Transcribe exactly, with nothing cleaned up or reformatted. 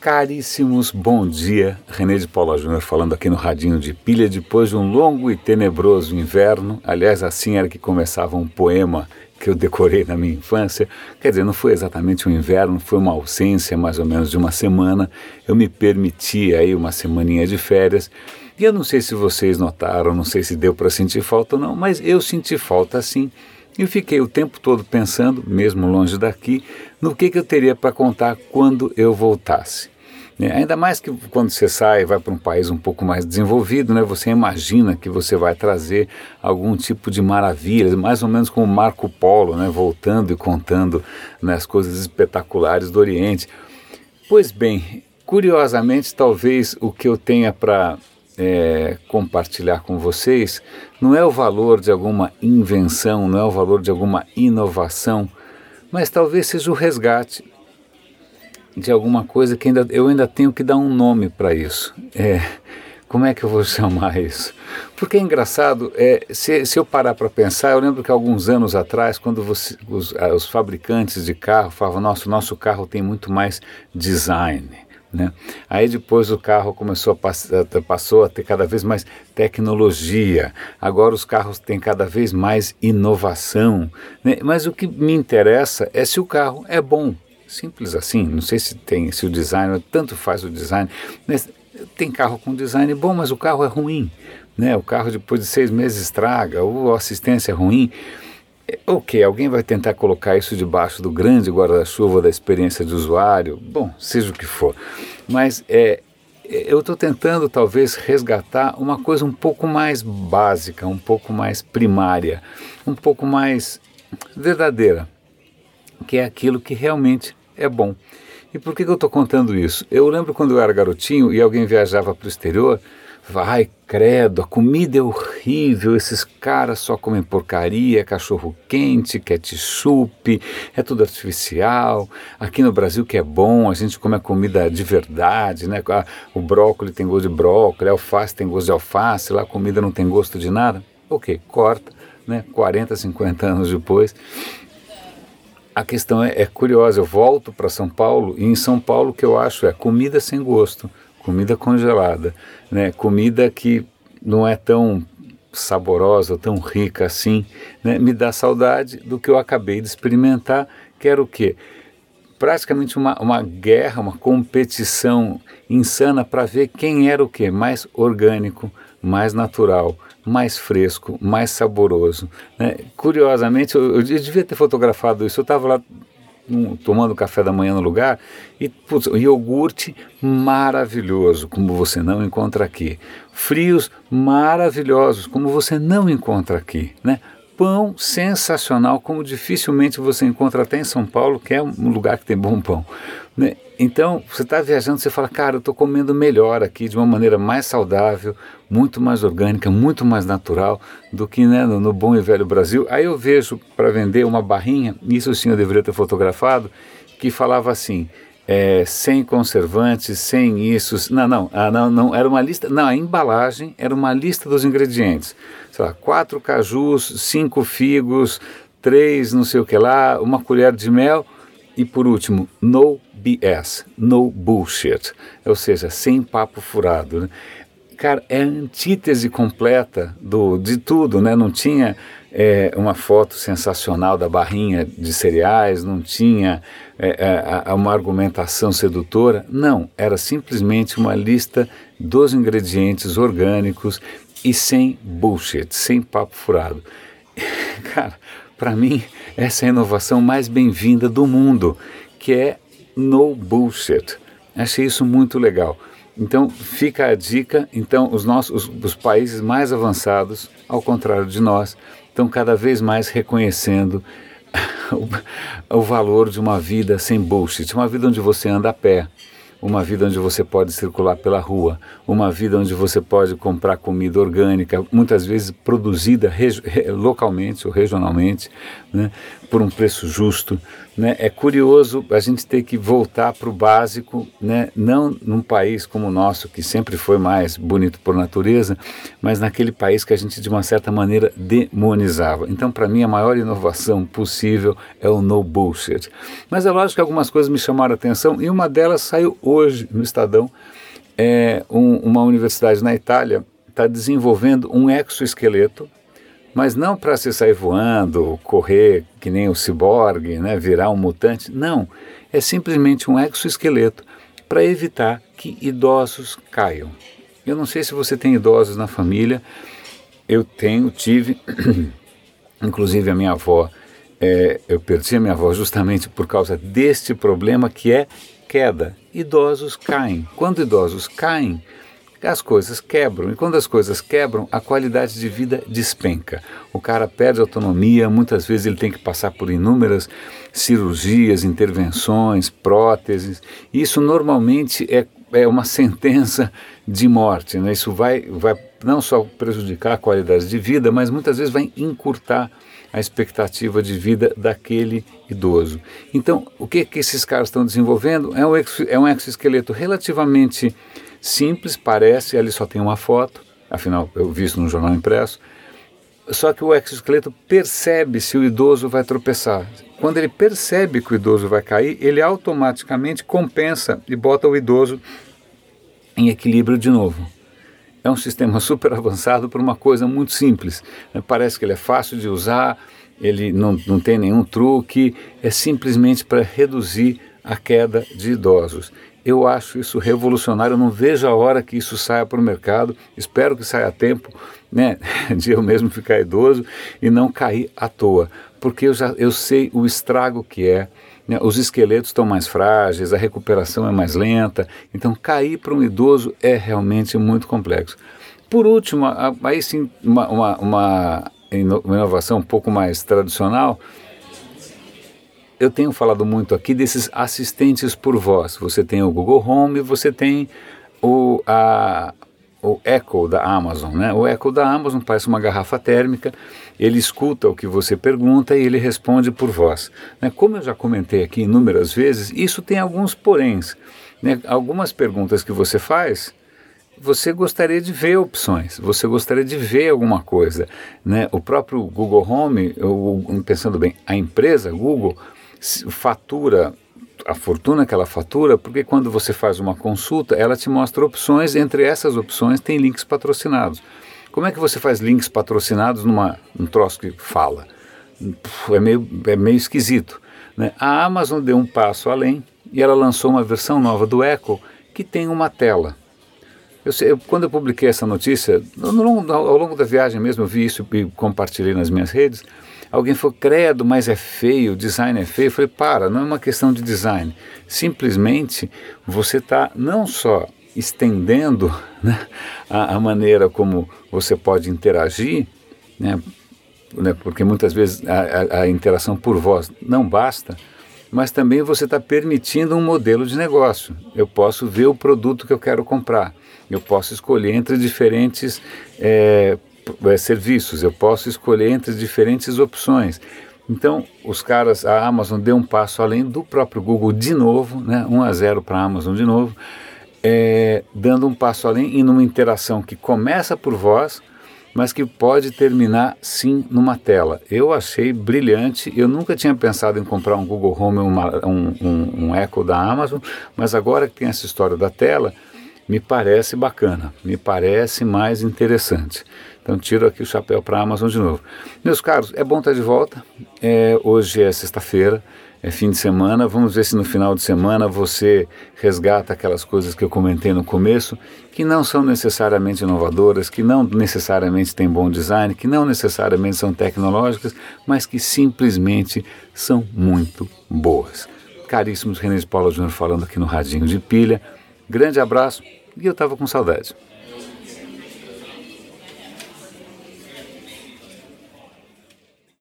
Caríssimos, bom dia, René de Paula Júnior falando aqui no Radinho de Pilha, depois de um longo e tenebroso inverno. Aliás, assim era que começava um poema que eu decorei na minha infância. Quer dizer, não foi exatamente um inverno, foi uma ausência mais ou menos de uma semana. Eu me permiti aí uma semaninha de férias. E eu não sei se vocês notaram, não sei se deu para sentir falta ou não, mas eu senti falta sim. E fiquei o tempo todo pensando, mesmo longe daqui, no que, que eu teria para contar quando eu voltasse. Né? Ainda mais que quando você sai e vai para um país um pouco mais desenvolvido, né? Você imagina que você vai trazer algum tipo de maravilha, mais ou menos como Marco Polo, né? Voltando e contando, né, as coisas espetaculares do Oriente. Pois bem, curiosamente, talvez o que eu tenha para... É, compartilhar com vocês, não é o valor de alguma invenção, não é o valor de alguma inovação, mas talvez seja o resgate de alguma coisa que ainda, eu ainda tenho que dar um nome para isso. É, como é que eu vou chamar isso? Porque é engraçado, é, se, se eu parar para pensar, eu lembro que alguns anos atrás, quando você, os, os fabricantes de carro falavam, nosso, nosso carro tem muito mais design. Né? Aí depois o carro começou a pass- passou a ter cada vez mais tecnologia, agora os carros têm cada vez mais inovação, né? Mas o que me interessa é se o carro é bom, simples assim. Não sei se tem, se o design, tanto faz o design, né? Tem carro com design bom, mas o carro é ruim, né? O carro depois de seis meses estraga, ou a assistência é ruim. Ok, alguém vai tentar colocar isso debaixo do grande guarda-chuva da experiência de usuário, bom, seja o que for, mas é, eu estou tentando talvez resgatar uma coisa um pouco mais básica, um pouco mais primária, um pouco mais verdadeira, que é aquilo que realmente é bom. E por que, que eu estou contando isso? Eu lembro quando eu era garotinho e alguém viajava para o exterior, ai, credo, a comida é horrível, esses caras só comem porcaria, cachorro quente, ketchup, é tudo artificial. Aqui no Brasil que é bom, a gente come a comida de verdade, né? O brócolis tem gosto de brócolis, a alface tem gosto de alface, lá a comida não tem gosto de nada. Ok, corta, né? quarenta, cinquenta anos depois. A questão é, é curiosa, eu volto para São Paulo e em São Paulo o que eu acho é comida sem gosto. Comida congelada, né? Comida que não é tão saborosa, tão rica assim, né? Me dá saudade do que eu acabei de experimentar, que era o quê? Praticamente uma, uma guerra, uma competição insana para ver quem era o quê? Mais orgânico, mais natural, mais fresco, mais saboroso, né? Curiosamente, eu, eu devia ter fotografado isso, eu estava lá... tomando café da manhã no lugar e, putz, iogurte maravilhoso, como você não encontra aqui, frios maravilhosos, como você não encontra aqui, né? Pão sensacional, como dificilmente você encontra até em São Paulo, que é um lugar que tem bom pão, né? Então, você está viajando, você fala, cara, eu estou comendo melhor aqui, de uma maneira mais saudável, muito mais orgânica, muito mais natural do que, né, no, no bom e velho Brasil. Aí eu vejo para vender uma barrinha, isso sim eu deveria ter fotografado, que falava assim, é, sem conservantes, sem isso, não, não, ah, não, não, era uma lista, não, a embalagem era uma lista dos ingredientes, sei lá, quatro cajus, cinco figos, três não sei o que lá, uma colher de mel e por último, no B S, no bullshit, ou seja, sem papo furado, né? Cara, é a antítese completa do, de tudo, né? Não tinha é, uma foto sensacional da barrinha de cereais, não tinha é, é, uma argumentação sedutora, não, era simplesmente uma lista dos ingredientes orgânicos e sem bullshit, sem papo furado. Cara, para mim, essa é a inovação mais bem-vinda do mundo, que é no bullshit. Achei isso muito legal. Então, fica a dica, então, os nossos, os, os países mais avançados, ao contrário de nós, estão cada vez mais reconhecendo o, o valor de uma vida sem bullshit, uma vida onde você anda a pé, uma vida onde você pode circular pela rua, uma vida onde você pode comprar comida orgânica, muitas vezes produzida regi- localmente ou regionalmente, né? por um preço justo, né? É curioso a gente ter que voltar para o básico, né? Não num país como o nosso, que sempre foi mais bonito por natureza, mas naquele país que a gente de uma certa maneira demonizava. Então, para mim, a maior inovação possível é o no bullshit. Mas é lógico que algumas coisas me chamaram a atenção, e uma delas saiu hoje no Estadão. É, um, uma universidade na Itália está desenvolvendo um exoesqueleto, mas não para se sair voando, correr que nem o ciborgue, né, virar um mutante, não. É simplesmente um exoesqueleto para evitar que idosos caiam. Eu não sei se você tem idosos na família, eu tenho, tive, inclusive a minha avó, é, eu perdi a minha avó justamente por causa deste problema que é queda. Idosos caem. Quando idosos caem, as coisas quebram, e quando as coisas quebram, a qualidade de vida despenca. O cara perde autonomia, muitas vezes ele tem que passar por inúmeras cirurgias, intervenções, próteses. Isso normalmente é, é uma sentença de morte, né? Isso vai, vai não só prejudicar a qualidade de vida, mas muitas vezes vai encurtar a expectativa de vida daquele idoso. Então, o que, que esses caras estão desenvolvendo? É um, exo, é um exoesqueleto relativamente simples, parece, ali só tem uma foto, afinal eu vi isso no jornal impresso, só que o exoesqueleto percebe se o idoso vai tropeçar. Quando ele percebe que o idoso vai cair, ele automaticamente compensa e bota o idoso em equilíbrio de novo. É um sistema super avançado para uma coisa muito simples, parece que ele é fácil de usar, ele não, não tem nenhum truque, é simplesmente para reduzir a queda de idosos. Eu acho isso revolucionário, eu não vejo a hora que isso saia para o mercado, espero que saia a tempo, né, de eu mesmo ficar idoso e não cair à toa, porque eu, já, eu sei o estrago que é, né, os esqueletos estão mais frágeis, a recuperação é mais lenta, então cair para um idoso é realmente muito complexo. Por último, aí sim, uma, uma, uma inovação um pouco mais tradicional. Eu tenho falado muito aqui desses assistentes por voz. Você tem o Google Home, você tem o, a, o Echo da Amazon, né? O Echo da Amazon parece uma garrafa térmica, ele escuta o que você pergunta e ele responde por voz, né? Como eu já comentei aqui inúmeras vezes, isso tem alguns poréns, né? Algumas perguntas que você faz, você gostaria de ver opções, você gostaria de ver alguma coisa, né? O próprio Google Home, eu, pensando bem, a empresa Google fatura, a fortuna que ela fatura, porque quando você faz uma consulta, ela te mostra opções, entre essas opções tem links patrocinados. Como é que você faz links patrocinados numa, num troço que fala? É meio, é meio esquisito, né? A Amazon deu um passo além e ela lançou uma versão nova do Echo que tem uma tela. Eu, eu, quando eu publiquei essa notícia, ao longo, ao longo da viagem mesmo, eu vi isso e compartilhei nas minhas redes. Alguém falou, credo, mas é feio, o design é feio. Eu falei, para, não é uma questão de design. Simplesmente você está não só estendendo, né, a, a maneira como você pode interagir, né, né, porque muitas vezes a, a, a interação por voz não basta, mas também você está permitindo um modelo de negócio. Eu posso ver o produto que eu quero comprar, eu posso escolher entre diferentes é, serviços, eu posso escolher entre diferentes opções. Então, os caras, a Amazon deu um passo além do próprio Google de novo, né, um a zero para a Amazon de novo, é, dando um passo além e numa interação que começa por voz, mas que pode terminar sim numa tela. Eu achei brilhante, eu nunca tinha pensado em comprar um Google Home, uma, um, um, um Echo da Amazon, mas agora que tem essa história da tela, me parece bacana, me parece mais interessante. Então tiro aqui o chapéu para a Amazon de novo. Meus caros, é bom estar de volta, é, hoje é sexta-feira, é fim de semana, vamos ver se no final de semana você resgata aquelas coisas que eu comentei no começo, que não são necessariamente inovadoras, que não necessariamente têm bom design, que não necessariamente são tecnológicas, mas que simplesmente são muito boas. Caríssimos, René de Paula Júnior falando aqui no Radinho de Pilha, grande abraço e eu estava com saudade.